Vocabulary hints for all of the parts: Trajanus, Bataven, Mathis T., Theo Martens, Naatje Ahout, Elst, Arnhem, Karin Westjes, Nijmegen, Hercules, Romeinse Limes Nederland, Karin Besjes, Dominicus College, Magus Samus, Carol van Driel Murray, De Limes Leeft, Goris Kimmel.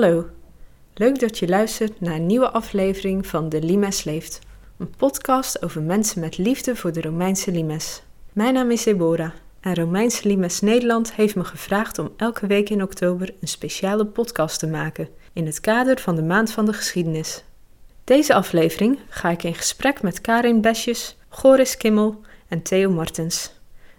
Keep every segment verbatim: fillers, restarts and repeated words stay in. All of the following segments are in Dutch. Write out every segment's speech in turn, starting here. Hallo, leuk dat je luistert naar een nieuwe aflevering van De Limes Leeft, een podcast over mensen met liefde voor de Romeinse limes. Mijn naam is Deborah en Romeinse Limes Nederland heeft me gevraagd om elke week in oktober een speciale podcast te maken in het kader van de Maand van de Geschiedenis. Deze aflevering ga ik in gesprek met Karin Besjes, Goris Kimmel en Theo Martens.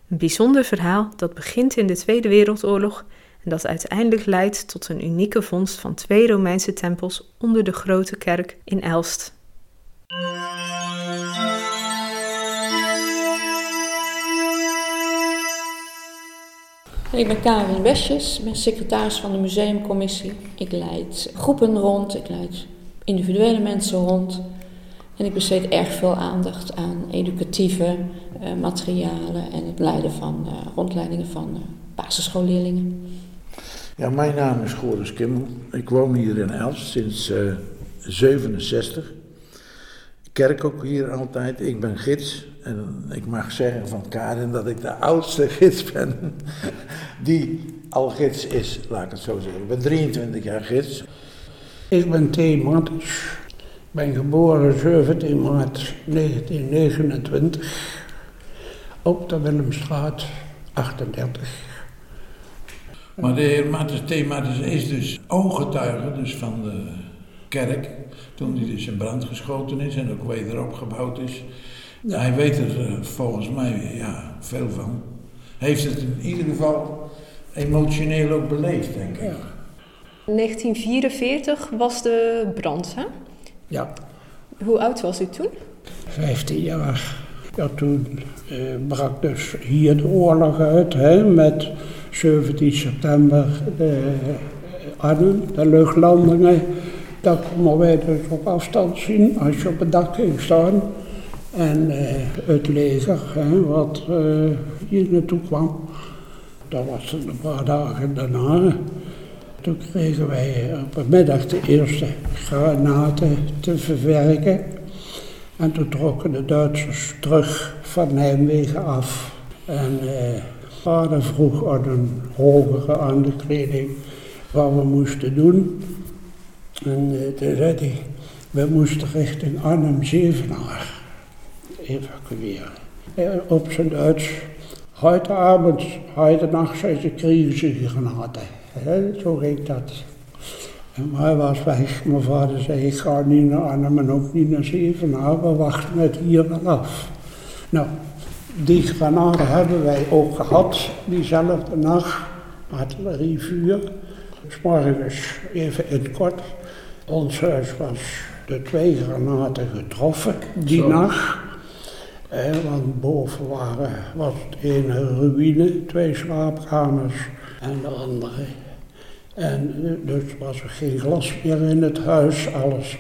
Een bijzonder verhaal dat begint in de Tweede Wereldoorlog en dat uiteindelijk leidt tot een unieke vondst van twee Romeinse tempels onder de Grote Kerk in Elst. Ik ben Karin Westjes, ik ben secretaris van de museumcommissie. Ik leid groepen rond, ik leid individuele mensen rond. En ik besteed erg veel aandacht aan educatieve uh, materialen en het leiden van uh, rondleidingen van uh, basisschoolleerlingen. Ja, mijn naam is Goris Kimmel. Ik woon hier in Elst sinds zevenenzestig. Ik kerk ook hier altijd. Ik ben gids. En ik mag zeggen van Karin dat ik de oudste gids ben die al gids is, laat ik het zo zeggen. Ik ben drieëntwintig jaar gids. Ik ben Theo Martens. Ik ben geboren zeventien maart negentien negenentwintig op de Willemstraat achtendertig. Maar de heer Mathis T. Mathis is dus ooggetuige dus van de kerk, toen die dus in brand geschoten is en ook wederop gebouwd is. Ja, hij weet er volgens mij ja, veel van. Hij heeft het in ieder geval emotioneel ook beleefd, denk ik. Ja. negentien vierenveertig was de brand, hè? Ja. Hoe oud was u toen? vijftien jaar. Ja, toen eh, brak dus hier de oorlog uit, hè, met zeventien september de Arnhem, de luchtlandingen. Dat konden wij dus op afstand zien als je op het dak ging staan. En eh, het leger, hè, wat eh, hier naartoe kwam, dat was een paar dagen daarna. Toen kregen wij op de middag de eerste granaten te verwerken. En toen trokken de Duitsers terug van Nijmegen af. En eh, vader vroeg aan een hogere aan de kleding wat we moesten doen. En eh, toen zei hij, we moesten richting Arnhem-Zevenaar evacueren. En op zijn Duits, heute Abend, heute Nacht, zei ze, kriegen ze die granaten. He, zo ging dat. En maar hij was weg. Mijn vader zei, ik ga niet naar Arnhem en ook niet naar Zevenaar, we wachten het hier wel af. Nou, die granaten hebben wij ook gehad, diezelfde nacht. Artillerievuur. Dus morgens, even in het kort, ons huis was door twee granaten getroffen, die zo. nacht. Eh, want boven waren, was het ene ruïne, twee slaapkamers en de andere. En dus was er geen glas meer in het huis, alles.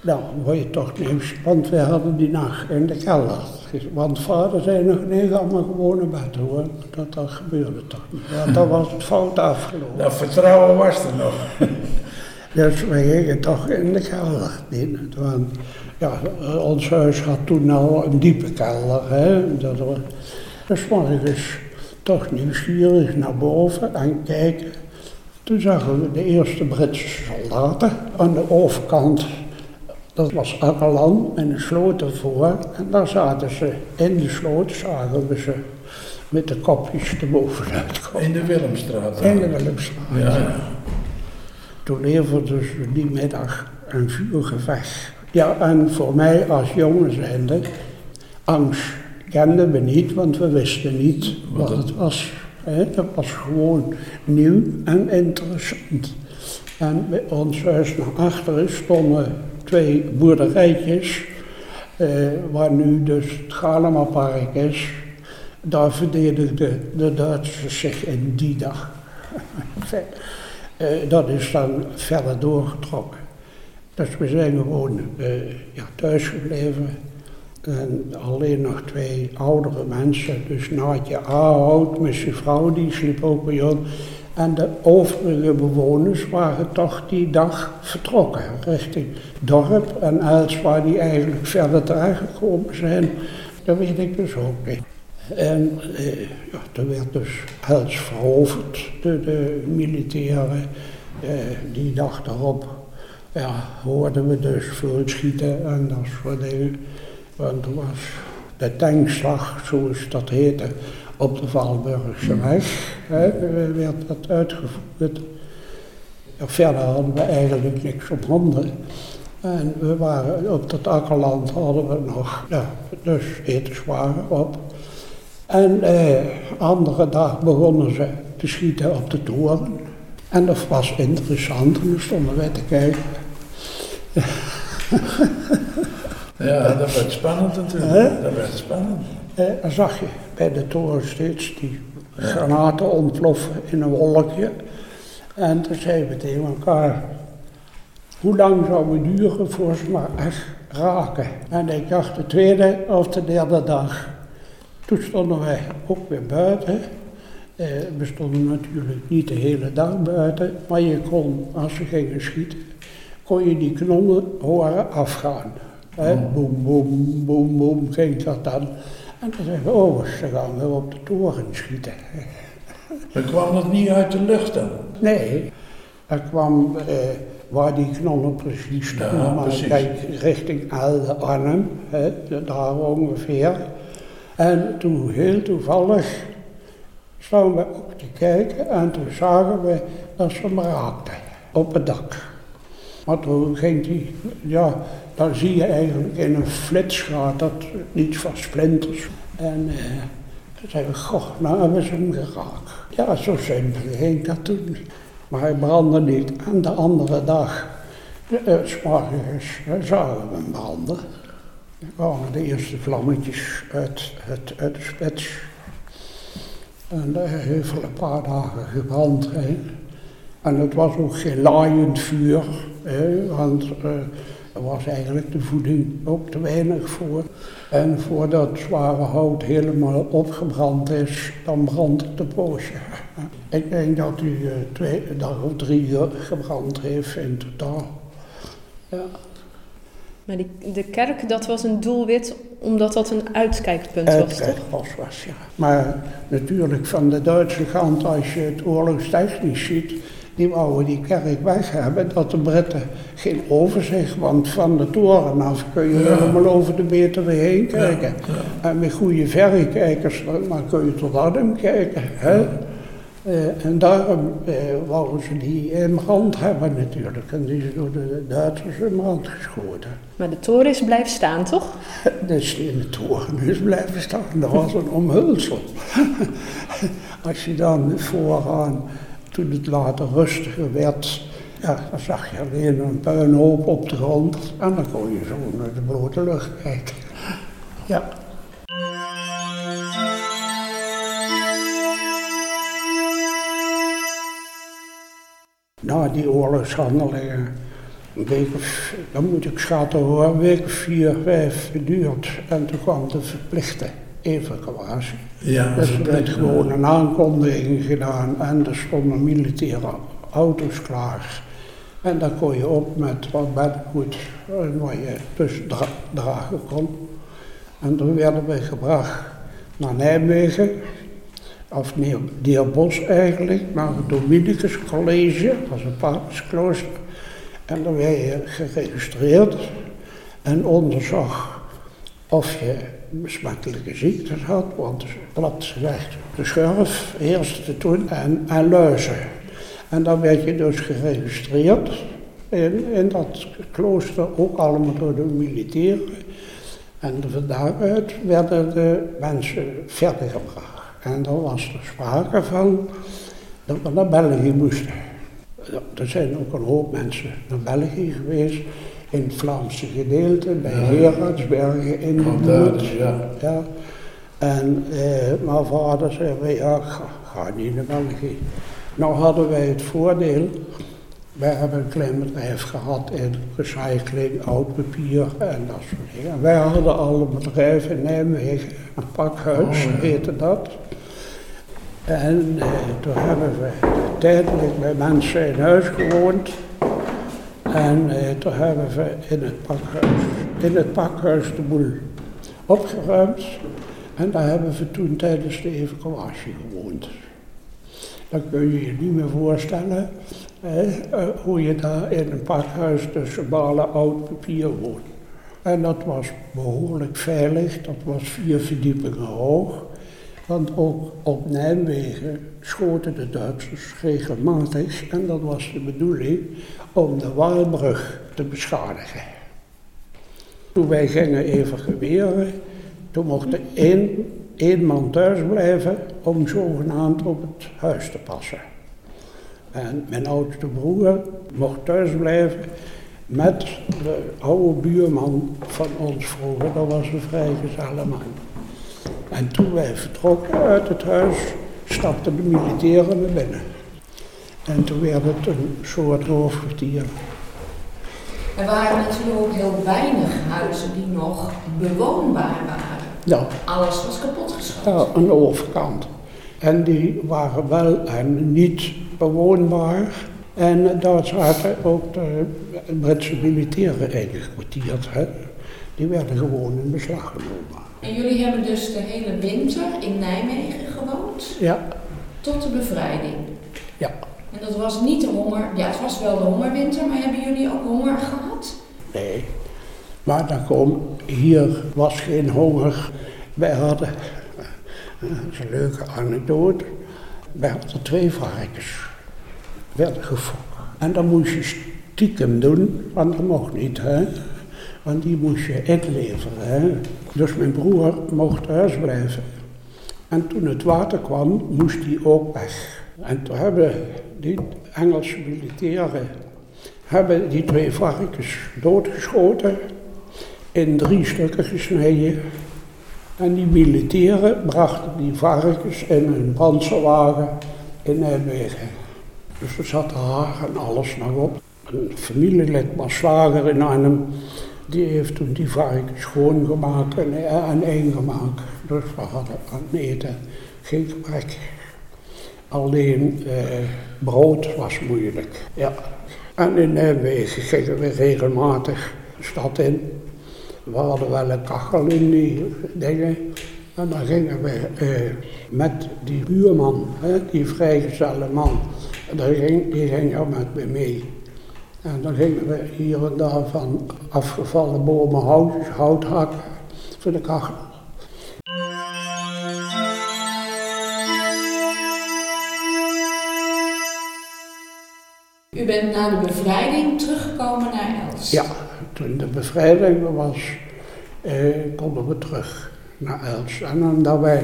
Nou, word je toch niks, want we hadden die nacht in de kelder. Want vader zei nog, nee, ga maar gewoon naar bed hoor. Dat, dat gebeurde toch niet. Ja, dat was het fout afgelopen. Dat vertrouwen was er nog. Dus we gingen toch in de kelder. Want ja, ons huis had toen al een diepe kelder. Hè? Dat was, dus morgens toch nieuwsgierig naar boven en kijken. Toen zagen we de eerste Britse soldaten aan de overkant. Dat was Akkerland met een sloot ervoor. En daar zaten ze in de sloot, zagen we ze met de kopjes erbovenuit komen. In de Willemstraat. In de Willemstraat, ja. ja. Toen leverden ze die middag een vuurgevecht. Ja, en voor mij als jongen zijnde, angst kenden we niet, want we wisten niet wat het was. Dat was gewoon nieuw en interessant. En bij ons huis naar achteren stonden twee boerderijtjes, eh, waar nu dus het Galemapark is. Daar verdedigden de Duitsers zich in die dag. eh, dat is dan verder doorgetrokken. Dus we zijn gewoon eh, ja, thuis gebleven. En alleen nog twee oudere mensen, dus Naatje Ahout, mijn vrouw, die sliep ook bij ons. En de overige bewoners waren toch die dag vertrokken richting dorp en Els, waar die eigenlijk verder terecht gekomen zijn. Dat weet ik dus ook niet. En eh, ja, er werd dus Els veroverd door de militairen. Uh, die dag erop ja, hoorden we dus schieten en dat soort dingen. Want er was de tankslag, zoals dat heette, op de Valburgse weg, hè, werd dat uitgevoerd. Verder hadden we eigenlijk niks op handen. En we waren op dat akkerland hadden we nog, ja, dus etenswaren op. En eh, andere dag begonnen ze te schieten op de toren. En dat was interessant, toen stonden wij te kijken. Ja, dat werd spannend natuurlijk. He? Dat werd spannend. Eh, dan zag je bij de toren steeds die granaten ontploffen in een wolkje. En toen zeiden we tegen elkaar, hoe lang zou het duren voor ze maar echt raken? En ik dacht de tweede of de derde dag. Toen stonden wij ook weer buiten. Eh, we stonden natuurlijk niet de hele dag buiten, maar je kon, als ze gingen schieten, kon je die knollen horen afgaan. Hè? Oh. Boem, boem, boem, boem, ging dat dan. En toen zeiden we, oh, ze gaan weer op de toren schieten. Dan kwam dat niet uit de lucht dan? Nee, dat kwam eh, waar die knollen precies stonden, ja, maar precies. Kijk, richting Elde, Arnhem, hè, daar ongeveer. En toen, heel toevallig, stonden we ook te kijken en toen zagen we dat ze hem raakten op het dak. Maar toen ging die, ja, dan zie je eigenlijk in een flits gaat dat niet van splinters. En eh, toen zeiden we, goh, nou hebben ze hem geraakt. Ja, zo simpel ging dat toen. Maar hij brandde niet. En de andere dag, s morgens, zagen we hem branden. Er kwamen de eerste vlammetjes uit, uit, uit de spits. En dat heeft wel een paar dagen gebrand. Hè. En het was ook geen laaiend vuur, hè, want uh, er was eigenlijk de voeding ook te weinig voor. En voordat zware hout helemaal opgebrand is, dan brandt het een poosje. Ik denk dat hij uh, twee dag of drie uur gebrand heeft in totaal. Ja. Maar die, de kerk, dat was een doelwit omdat dat een uitkijkpunt was, Uitkijk, toch? was, was, ja. Maar natuurlijk van de Duitse kant, als je het oorlogstechnisch ziet, die wouden die kerk weg hebben, dat de Britten geen overzicht, want van de toren af kun je ja. helemaal over de B T W heen kijken. Ja, ja. En met goede verrekijkers, dan kun je tot Arnhem kijken, hè? Ja. Uh, en daarom uh, wouden ze die in brand hebben natuurlijk. En die is door de Duitsers in brand geschoten. Maar de toren is blijven staan, toch? Dus de toren is blijven staan. Dat was een omhulsel. Als je dan vooraan, toen het later rustiger werd, ja, dan zag je alleen een puinhoop op de grond. En dan kon je zo naar de blote lucht kijken. Ja. Na die oorlogshandelingen, een week of, dan moet ik schatten hoor, een week of vier, vijf geduurd. En toen kwam de verplichte evacuatie. Ja, dus er werd gewoon een aankondiging gedaan en er stonden militaire auto's klaar. En dan kon je op met wat beddengoed waar je tussen dra- dragen kon. En toen werden we gebracht naar Nijmegen. Of nee, Deerbos eigenlijk, naar het Dominicus College, dat was een papersklooster. En dan werd je geregistreerd en onderzocht of je besmettelijke ziektes had, want plat gezegd de schurf heerste toen en, en luizen. En dan werd je dus geregistreerd in, in dat klooster, ook allemaal door de militairen. En van daaruit werden de mensen verder gebracht. En dan was er sprake van dat we naar België moesten. Er zijn ook een hoop mensen naar België geweest, in het Vlaamse gedeelte, bij Heransbergen in de buurt. Ja. Ja. En eh, mijn vader zei, ja, ga, ga niet naar België. Nou hadden wij het voordeel, wij hebben een klein bedrijf gehad in recycling, oud papier en dat soort dingen. Wij hadden al een bedrijf in Nijmegen, een pakhuis heette dat. En eh, toen hebben we tijdelijk bij mensen in huis gewoond. En eh, toen hebben we in het pakhuis, in het pakhuis de boel opgeruimd. En daar hebben we toen tijdens de evacuatie gewoond. dan kun je je niet meer voorstellen hè, hoe je daar in een pakhuis tussen balen oud papier woont. En dat was behoorlijk veilig, dat was vier verdiepingen hoog. Want ook op Nijmegen schoten de Duitsers regelmatig, en dat was de bedoeling, om de Waalbrug te beschadigen. Toen wij gingen even geweren, toen mocht er één, één man thuis blijven om zogenaamd op het huis te passen. En mijn oudste broer mocht thuis blijven met de oude buurman van ons vroeger, dat was een vrijgezelle man. En toen wij vertrokken uit het huis, stapten de militairen naar binnen. En toen werd het een soort hoofdkwartier. Er waren natuurlijk ook heel weinig huizen die nog bewoonbaar waren. Ja. Alles was kapotgeschoten. Ja, aan de overkant. En die waren wel en niet bewoonbaar. En daar zaten ook de Britse militairen ingekwartierd. Die werden gewoon in beslag genomen. En jullie hebben dus de hele winter in Nijmegen gewoond? Ja. Tot de bevrijding? Ja. En dat was niet de honger, ja het was wel de hongerwinter, maar hebben jullie ook honger gehad? Nee, maar dan kom, hier was geen honger. Wij hadden, dat is een leuke anekdote, wij hadden twee varkens, werden gefokken. En dan moest je stiekem doen, want dat mocht niet hè. Want die moest je inleveren. Hè? Dus mijn broer mocht thuis blijven. En toen het water kwam, moest hij ook weg. En toen hebben die Engelse militairen hebben die twee varkens doodgeschoten, in drie stukken gesneden. En die militairen brachten die varkens in een brandselwagen in Nijmegen. Dus er zat haar en alles nog op. Een familielid was slager in Arnhem. Die heeft toen die varkens schoongemaakt en aangemaakt. Dus we hadden aan het eten geen gebrek. Alleen eh, brood was moeilijk. Ja. En in Nijmegen gingen we regelmatig de stad in. We hadden wel een kachel in die dingen. En dan gingen we eh, met die buurman, hè, die vrijgezelle man, die ging, die ging er met me mee. En dan gingen we hier en daar van afgevallen bomen hout, hout hakken voor de kachel. U bent na de bevrijding teruggekomen naar Els? Ja, toen de bevrijding was, eh, konden we terug naar Els. En omdat wij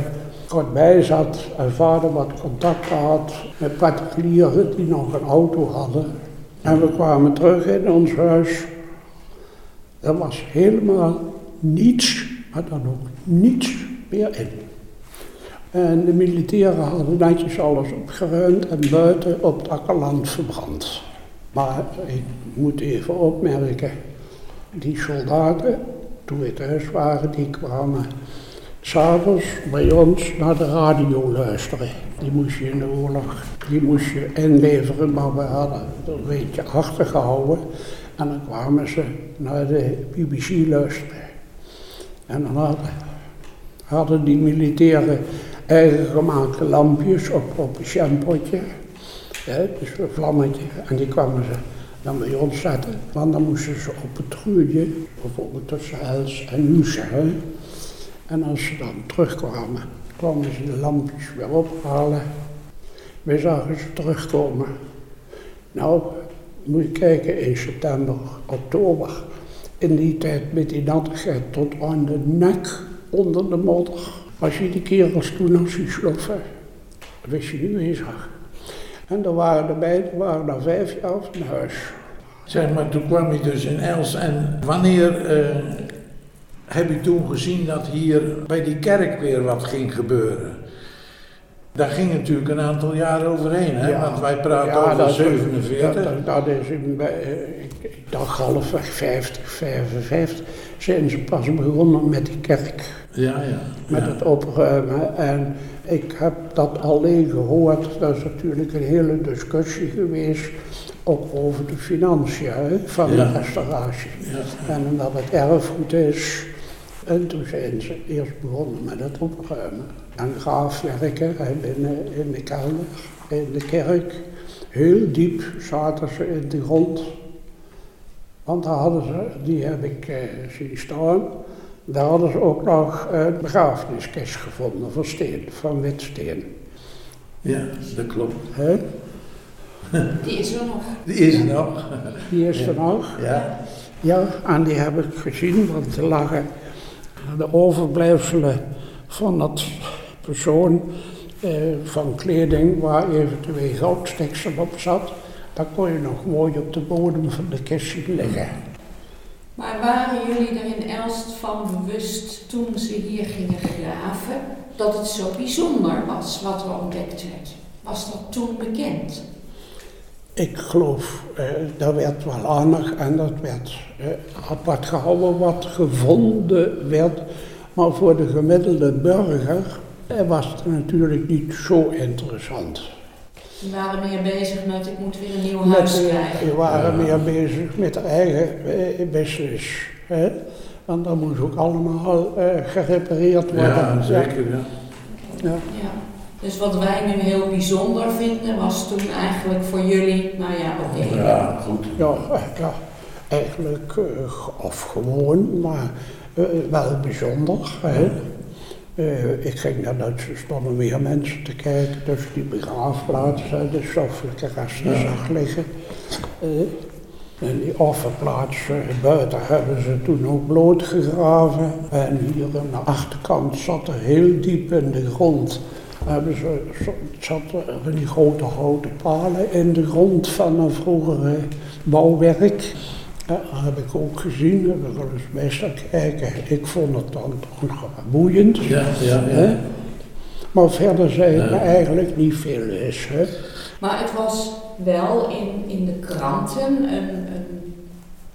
kort bij zat en vader wat contacten had met particulieren die nog een auto hadden. En we kwamen terug in ons huis. Er was helemaal niets, maar dan ook niets meer in. En de militairen hadden netjes alles opgeruimd en buiten op het akkerland verbrand. Maar ik moet even opmerken, die soldaten, toen we thuis waren, die kwamen s'avonds bij ons naar de radio luisteren. Die moest je in de oorlog, die moest je inleveren, maar we hadden dat een beetje achtergehouden. En dan kwamen ze naar de B B C luisteren. En dan hadden, hadden die militairen eigen gemaakte lampjes op, op een sjampotje, dus een vlammetje. En die kwamen ze dan bij ons zetten, want dan moesten ze op patrouille, bijvoorbeeld tussen Els en Nusa. En als ze dan terugkwamen, kwamen ze de lampjes weer ophalen. We zagen ze terugkomen. Nou, moet je kijken in september, oktober. In die tijd met die nattigheid tot aan de nek onder de modder. Als je die kerels toen als die sloffen, dat wist je niet meer zag. En er waren er bij, er waren er vijf jaar van huis. Zeg maar, toen kwam je dus in Els en wanneer... Uh... heb ik toen gezien dat hier bij die kerk weer wat ging gebeuren. Daar ging natuurlijk een aantal jaren overheen, hè? Ja, want wij praten ja, over dat zevenenveertig. Is, dat, dat is, in, ik, ik dacht halfweg vijftig, vijfenvijftig, zijn ze pas begonnen met die kerk. Ja, ja. Met ja. Het opruimen. En ik heb dat alleen gehoord, dat is natuurlijk een hele discussie geweest. Ook over de financiën hè, van ja. de restauratie. Ja. En omdat het erfgoed is. En toen zijn ze eerst begonnen met het opruimen. En graafwerken in, in de kelder. in de kerk. Heel diep zaten ze in de grond. Want daar hadden ze, die heb ik eh, zien staan, daar hadden ze ook nog een begrafeniskist gevonden van steen, van witsteen. Ja, dat klopt. He? Die is er nog. Die is er nog. Die is er nog. Ja. Ja, en die heb ik gezien, want er lagen de overblijfselen van dat persoon, eh, van kleding waar eventueel goudstiksel op zat. Dat kon je nog mooi op de bodem van de kist zien liggen. Maar waren jullie er in Elst van bewust toen ze hier gingen graven, dat het zo bijzonder was wat er ontdekt werd? Was dat toen bekend? Ik geloof, eh, daar werd wel aandacht en dat werd eh, apart gehouden wat gevonden werd. Maar voor de gemiddelde burger eh, was het natuurlijk niet zo interessant. Ze waren meer bezig met ik moet weer een nieuw met, huis krijgen. Ze waren ja. meer bezig met eigen eh, business. Hè? Want dat moest ook allemaal eh, gerepareerd worden. Ja, zeker. Ja. Ja. Ja. Dus wat wij nu heel bijzonder vinden, was toen eigenlijk voor jullie, nou ja, wat deden. Ja, goed. Ja, ja, eigenlijk, of gewoon, maar wel bijzonder. Hè. Ik ging naar Duits, er stonden weer mensen te kijken, dus die begraafplaats, de stoffelijke resten ja. zag liggen. En die offerplaats buiten hebben ze toen ook blootgegraven. En hier aan de achterkant zat er heel diep in de grond. Hebben ze zat er die grote houten palen in de grond van een vroegere bouwwerk. Ja, dat heb ik ook gezien, dat heb ik wel eens bij staan kijken. Ik vond het dan toch nog boeiend. Ja, ja, ja. Maar verder zei ja. er eigenlijk niet veel is. Hè. Maar het was wel in, in de kranten een, een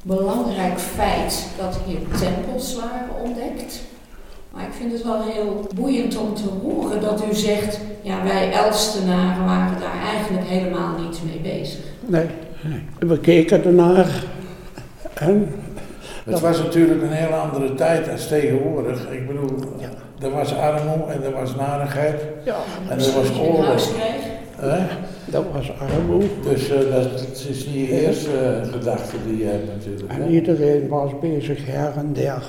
belangrijk feit dat hier tempels waren ontdekt. Maar ik vind het wel heel boeiend om te horen dat u zegt, ja, wij Elstenaren waren daar eigenlijk helemaal niet mee bezig. Nee, nee. We keken ernaar. En het was natuurlijk een heel andere tijd als tegenwoordig. Ik bedoel, ja. er was armoede en er was narigheid ja, en er was oorlog. Eh? Dat was armoede. Dus uh, dat, dat is niet de eerste uh, gedachte die je hebt natuurlijk. En hè? Iedereen was bezig her en der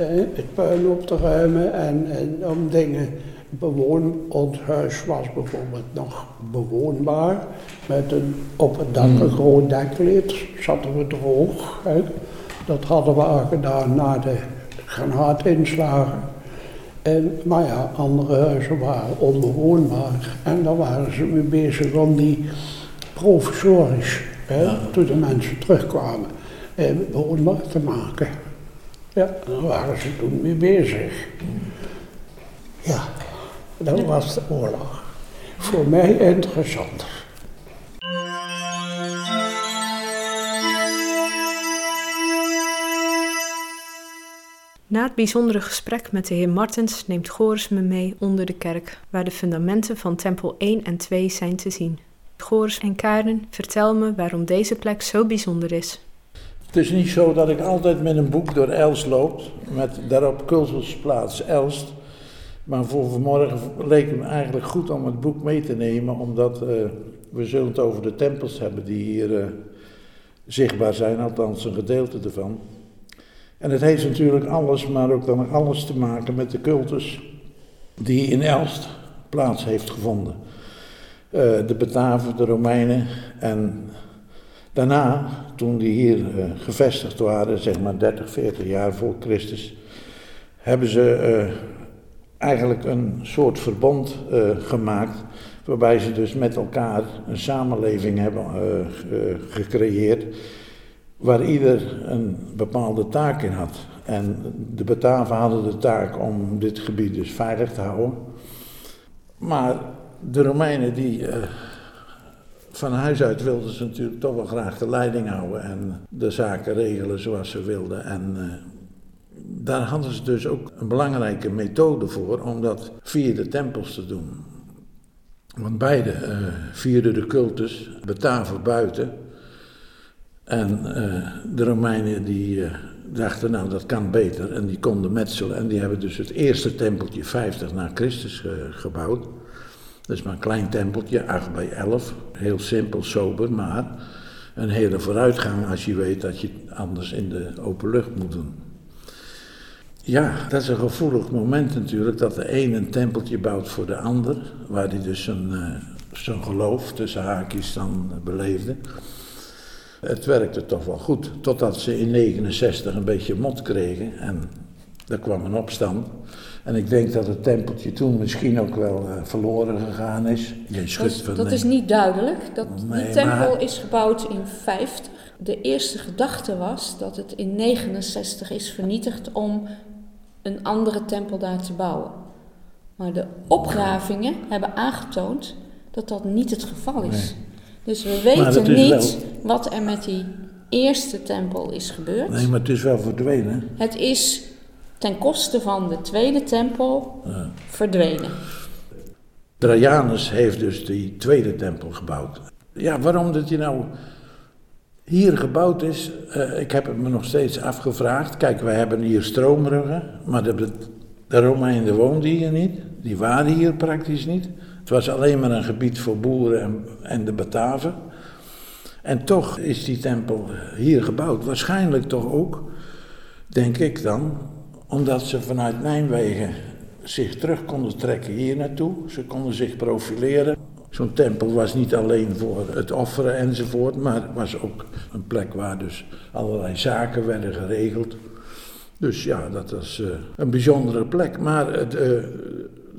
uh, het puin op te ruimen en, en om dingen bewoon. Ons huis was bijvoorbeeld nog bewoonbaar. Met een, op het dak een groot dekleed zaten we droog. Hè. Dat hadden we al gedaan na de granaatinslagen. En, maar ja, andere huizen waren onbewoonbaar. En daar waren ze mee bezig om die provisorisch, hè, toen de mensen terugkwamen, eh, bewoonbaar te maken. Ja, daar waren ze toen mee bezig. Ja. Dat was de oorlog. Voor mij interessant. Na het bijzondere gesprek met de heer Martens neemt Goris me mee onder de kerk, waar de fundamenten van tempel één en twee zijn te zien. Goris en Karin, vertel me waarom deze plek zo bijzonder is. Het is niet zo dat ik altijd met een boek door Elst loop, met daarop Kulselsplaats Elst. Maar voor vanmorgen leek het me eigenlijk goed om het boek mee te nemen, omdat uh, we zullen het over de tempels hebben die hier uh, zichtbaar zijn, althans een gedeelte ervan. En het heeft natuurlijk alles, maar ook dan alles te maken met de cultus die in Elst plaats heeft gevonden. Uh, de Bataven, de Romeinen en daarna, toen die hier uh, gevestigd waren, zeg maar dertig, veertig jaar voor Christus, hebben ze... Uh, eigenlijk een soort verbond uh, gemaakt, waarbij ze dus met elkaar een samenleving hebben uh, ge- gecreëerd, waar ieder een bepaalde taak in had. En de Bataven hadden de taak om dit gebied dus veilig te houden. Maar de Romeinen die uh, van huis uit wilden ze natuurlijk toch wel graag de leiding houden en de zaken regelen zoals ze wilden en... Uh, Daar hadden ze dus ook een belangrijke methode voor om dat via de tempels te doen. Want beide uh, vierden de cultus, Bataven buiten. En uh, de Romeinen die uh, dachten nou dat kan beter en die konden metselen. En die hebben dus het eerste tempeltje vijftig na Christus uh, gebouwd. Dat is maar een klein tempeltje, acht bij elf. Heel simpel, sober, maar een hele vooruitgang als je weet dat je anders in de open lucht moet doen. Ja, dat is een gevoelig moment natuurlijk, dat de een een tempeltje bouwt voor de ander, waar hij dus zijn, uh, zijn geloof tussen haakjes dan uh, beleefde. Het werkte toch wel goed, totdat ze in negenenzestig een beetje mot kregen en er kwam een opstand. En ik denk dat het tempeltje toen misschien ook wel uh, verloren gegaan is. Je schudt dat, van dat nee. Is niet duidelijk. Dat, nee, die tempel maar... is gebouwd in vijftig. De eerste gedachte was dat het in negenenzestig is vernietigd om een andere tempel daar te bouwen. Maar de opgravingen hebben aangetoond dat dat niet het geval is. Nee. Dus we weten niet wel... wat er met die eerste tempel is gebeurd. Nee, maar het is wel verdwenen. Het is... ten koste van de tweede tempel ja. verdwenen. Trajanus heeft dus die tweede tempel gebouwd. Ja, waarom dat die nou hier gebouwd is, uh, ik heb het me nog steeds afgevraagd. Kijk, we hebben hier stroomruggen, maar de, de Romeinen woonden hier niet. Die waren hier praktisch niet. Het was alleen maar een gebied voor boeren en, en de Bataven. En toch is die tempel hier gebouwd. Waarschijnlijk toch ook, denk ik dan... omdat ze vanuit Nijmegen zich terug konden trekken hier naartoe. Ze konden zich profileren. Zo'n tempel was niet alleen voor het offeren enzovoort, maar het was ook een plek waar dus allerlei zaken werden geregeld. Dus ja, dat was uh, een bijzondere plek. Maar het, uh,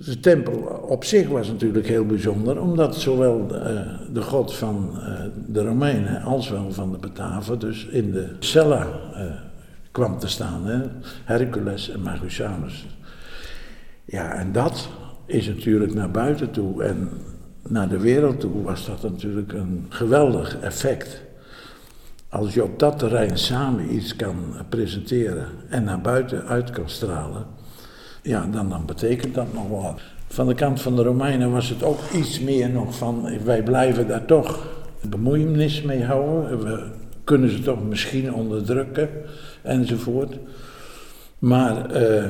de tempel op zich was natuurlijk heel bijzonder, omdat zowel uh, de god van uh, de Romeinen als wel van de Bataven dus in de cella uh, kwam te staan, hè? Hercules en Magus Samus. Ja, en dat is natuurlijk naar buiten toe en naar de wereld toe was dat natuurlijk een geweldig effect. Als je op dat terrein samen iets kan presenteren en naar buiten uit kan stralen, ja, dan, dan betekent dat nog wat. Van de kant van de Romeinen was het ook iets meer nog van, wij blijven daar toch bemoeienis mee houden, we kunnen ze toch misschien onderdrukken, enzovoort. Maar uh,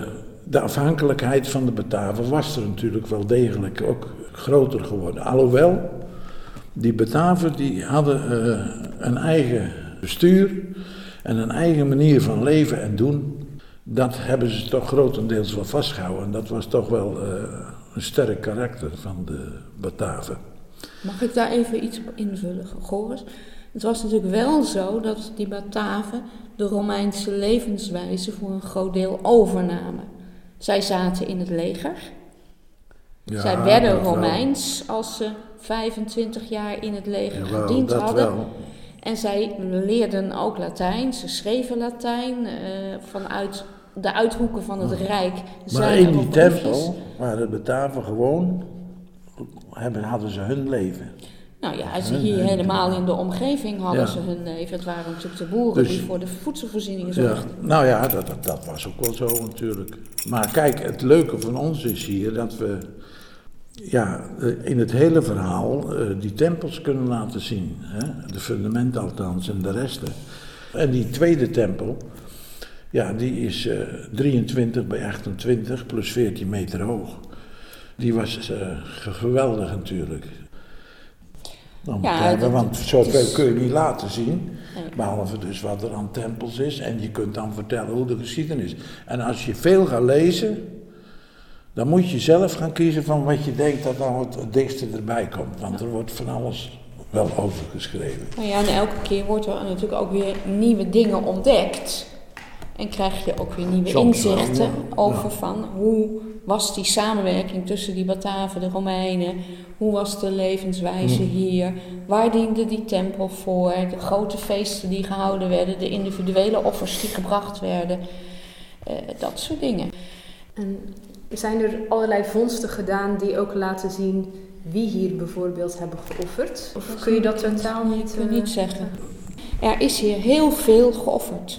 de afhankelijkheid van de Bataven was er natuurlijk wel degelijk ook groter geworden. Alhoewel, die Bataven die hadden uh, een eigen bestuur en een eigen manier van leven en doen. Dat hebben ze toch grotendeels wel vastgehouden. En dat was toch wel uh, een sterk karakter van de Bataven. Mag ik daar even iets op invullen, Goris? Het was natuurlijk wel zo dat die Bataven de Romeinse levenswijze voor een groot deel overnamen. Zij zaten in het leger. Ja, zij werden Romeins wel. Als ze vijfentwintig jaar in het leger ja, wel, gediend hadden. Wel. En zij leerden ook Latijn, ze schreven Latijn uh, vanuit de uithoeken van het oh. Rijk. Maar in die tempel waren de Bataven gewoon, hebben, hadden ze hun leven. Nou ja, als ze hier helemaal in de omgeving hadden ja. ze hun leven. Het waren natuurlijk de boeren dus, die voor de voedselvoorzieningen zorgden. Ja, nou ja, dat, dat, dat was ook wel zo natuurlijk. Maar kijk, het leuke van ons is hier dat we ja, in het hele verhaal uh, die tempels kunnen laten zien. Hè? De fundamenten althans en de resten. En die tweede tempel, ja, die is uh, drieëntwintig bij achtentwintig plus veertien meter hoog. Die was uh, geweldig natuurlijk. Dan ja, kijken, dat, want zoveel is... kun je niet laten zien, behalve dus wat er aan tempels is. En je kunt dan vertellen hoe de geschiedenis is. En als je veel gaat lezen, dan moet je zelf gaan kiezen van wat je denkt dat nou het, het dichtste erbij komt. Want er wordt van alles wel over geschreven. Nou ja, en elke keer wordt er natuurlijk ook weer nieuwe dingen ontdekt. En krijg je ook weer nieuwe Soms inzichten wel, maar, over nou. van hoe... was die samenwerking tussen die Bataven, de Romeinen, hoe was de levenswijze hmm. hier, waar diende die tempel voor, de grote feesten die gehouden werden, de individuele offers die gebracht werden, uh, dat soort dingen. En zijn er allerlei vondsten gedaan die ook laten zien wie hier bijvoorbeeld hebben geofferd? Of kun je dat totaal niet, uh... niet zeggen? Er is hier heel veel geofferd.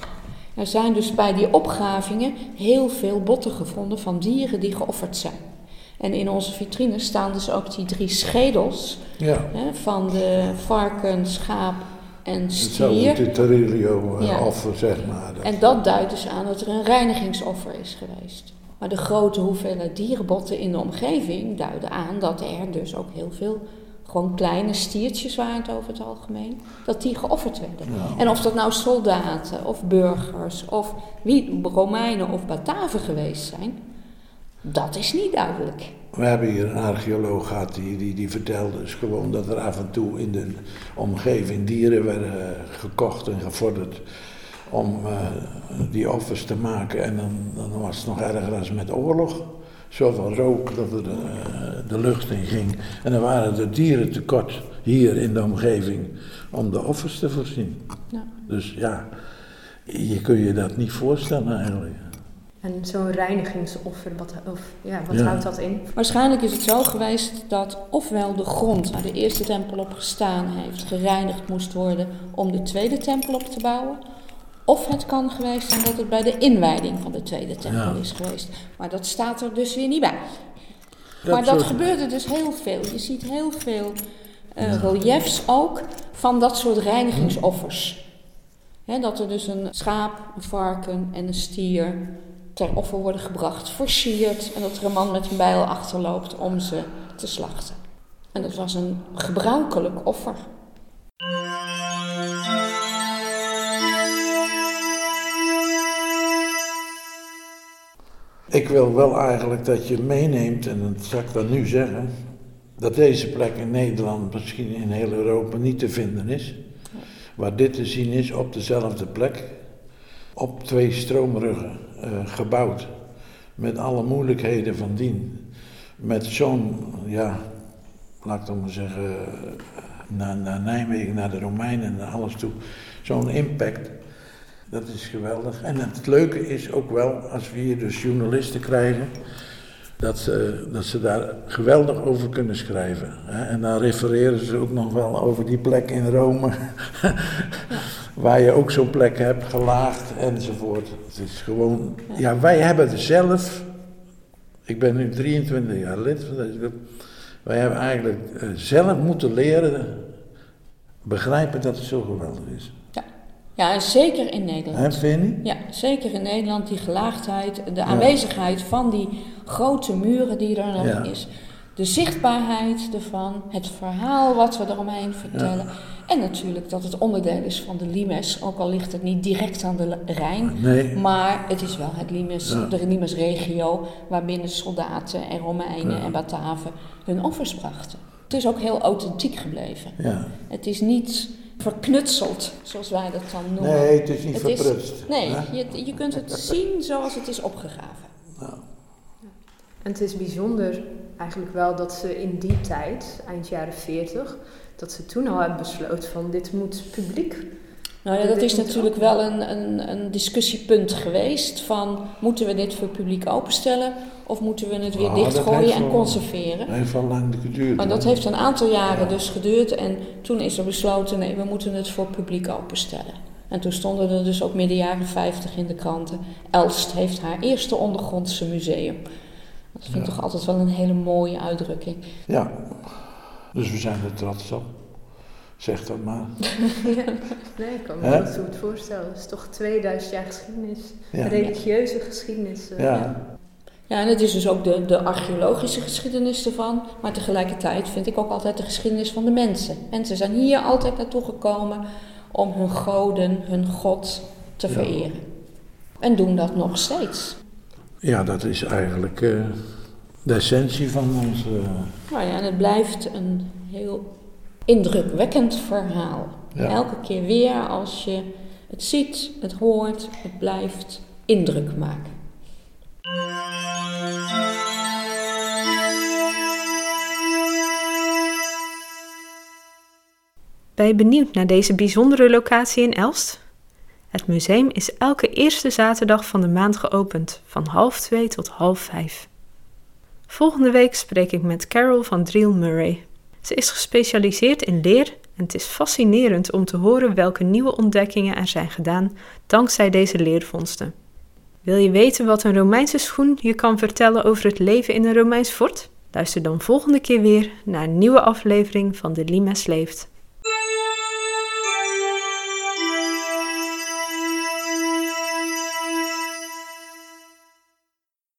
Er zijn dus bij die opgravingen heel veel botten gevonden van dieren die geofferd zijn. En in onze vitrine staan dus ook die drie schedels ja. hè, van de varken, schaap en stier. Zo moet Terillio-offer, ja. zeg maar. Dat en dat duidt dus aan dat er een reinigingsoffer is geweest. Maar de grote hoeveelheid dierenbotten in de omgeving duiden aan dat er dus ook heel veel gewoon kleine stiertjes waren het over het algemeen, dat die geofferd werden. Ja. En of dat nou soldaten of burgers of wie, Romeinen of Bataven geweest zijn, dat is niet duidelijk. We hebben hier een archeoloog gehad die, die, die vertelde dus gewoon dat er af en toe in de omgeving dieren werden gekocht en gevorderd om uh, die offers te maken. En dan, dan was het nog erger als met oorlog. Zoveel rook dat er de, de lucht in ging. En dan waren de dieren tekort hier in de omgeving om de offers te voorzien. Ja. Dus ja, je kun je dat niet voorstellen eigenlijk. En zo'n reinigingsoffer, wat, of, ja, wat ja. houdt dat in? Waarschijnlijk is het zo geweest dat ofwel de grond waar de eerste tempel op gestaan heeft gereinigd moest worden om de tweede tempel op te bouwen. Of het kan geweest zijn dat het bij de inwijding van de Tweede Tempel ja. is geweest. Maar dat staat er dus weer niet bij. Dat maar dat gebeurde dus heel veel. Je ziet heel veel uh, ja. reliefs ook van dat soort reinigingsoffers. He, dat er dus een schaap, een varken en een stier ter offer worden gebracht, versierd. En dat er een man met een bijl achterloopt om ze te slachten. En dat was een gebruikelijk offer. Ik wil wel eigenlijk dat je meeneemt, en dat zal ik dan nu zeggen, dat deze plek in Nederland, misschien in heel Europa, niet te vinden is. Waar dit te zien is, op dezelfde plek, op twee stroomruggen uh, gebouwd. Met alle moeilijkheden van dien. Met zo'n, ja, laat ik dan maar zeggen, naar, naar Nijmegen, naar de Romeinen, naar alles toe, zo'n impact. Dat is geweldig. En het leuke is ook wel, als we hier dus journalisten krijgen, dat ze, dat ze daar geweldig over kunnen schrijven. En dan refereren ze ook nog wel over die plek in Rome, ja. waar je ook zo'n plek hebt, gelaagd enzovoort. Het is gewoon, ja, wij hebben het zelf, ik ben nu drieëntwintig jaar lid van deze groep, wij hebben eigenlijk zelf moeten leren begrijpen dat het zo geweldig is. Ja, en zeker in Nederland. Hè, vind je? Ja, zeker in Nederland. Die gelaagdheid, de aanwezigheid ja. van die grote muren die er nog ja. is. De zichtbaarheid ervan, het verhaal wat we eromheen vertellen. Ja. En natuurlijk dat het onderdeel is van de Limes, ook al ligt het niet direct aan de Rijn. Nee. Maar het is wel het Limes, ja. de Limes-regio waarbinnen soldaten en Romeinen ja. en Bataven hun offers brachten. Het is ook heel authentiek gebleven. Ja. Het is niet verknutseld, zoals wij dat dan noemen. Nee, het is niet verprutst. Nee, je, je kunt het zien zoals het is opgegraven. Nou. En het is bijzonder eigenlijk wel dat ze in die tijd, eind jaren veertig, dat ze toen al hebben besloten van dit moet publiek. Nou ja, dat is natuurlijk wel een, een, een discussiepunt geweest van moeten we dit voor publiek openstellen of moeten we het weer oh, dichtgooien en conserveren. Dat heeft al lang geduurd. Maar dat heeft een aantal jaren ja. dus geduurd en toen is er besloten nee, we moeten het voor publiek openstellen. En toen stonden er dus ook midden jaren vijftig in de kranten. Elst heeft haar eerste ondergrondse museum. Dat vind ik ja. toch altijd wel een hele mooie uitdrukking. Ja, dus we zijn er trots op. Zeg dat maar. Ja, nee, ik kan me He? niet zo goed voorstellen. Het is toch tweeduizend jaar geschiedenis, ja. religieuze geschiedenis. Uh, ja. ja, Ja, en het is dus ook de, de archeologische geschiedenis ervan. Maar tegelijkertijd vind ik ook altijd de geschiedenis van de mensen. Mensen zijn hier altijd naartoe gekomen om hun goden, hun god te ja. vereren. En doen dat nog steeds. Ja, dat is eigenlijk uh, de essentie van onze. Uh... Nou ja, en het blijft een heel indrukwekkend verhaal. Ja. Elke keer weer als je het ziet, het hoort, het blijft indruk maken. Ben je benieuwd naar deze bijzondere locatie in Elst? Het museum is elke eerste zaterdag van de maand geopend, van half twee tot half vijf. Volgende week spreek ik met Carol van Driel Murray. Ze is gespecialiseerd in leer en het is fascinerend om te horen welke nieuwe ontdekkingen er zijn gedaan dankzij deze leervondsten. Wil je weten wat een Romeinse schoen je kan vertellen over het leven in een Romeins fort? Luister dan volgende keer weer naar een nieuwe aflevering van De Limes Leeft.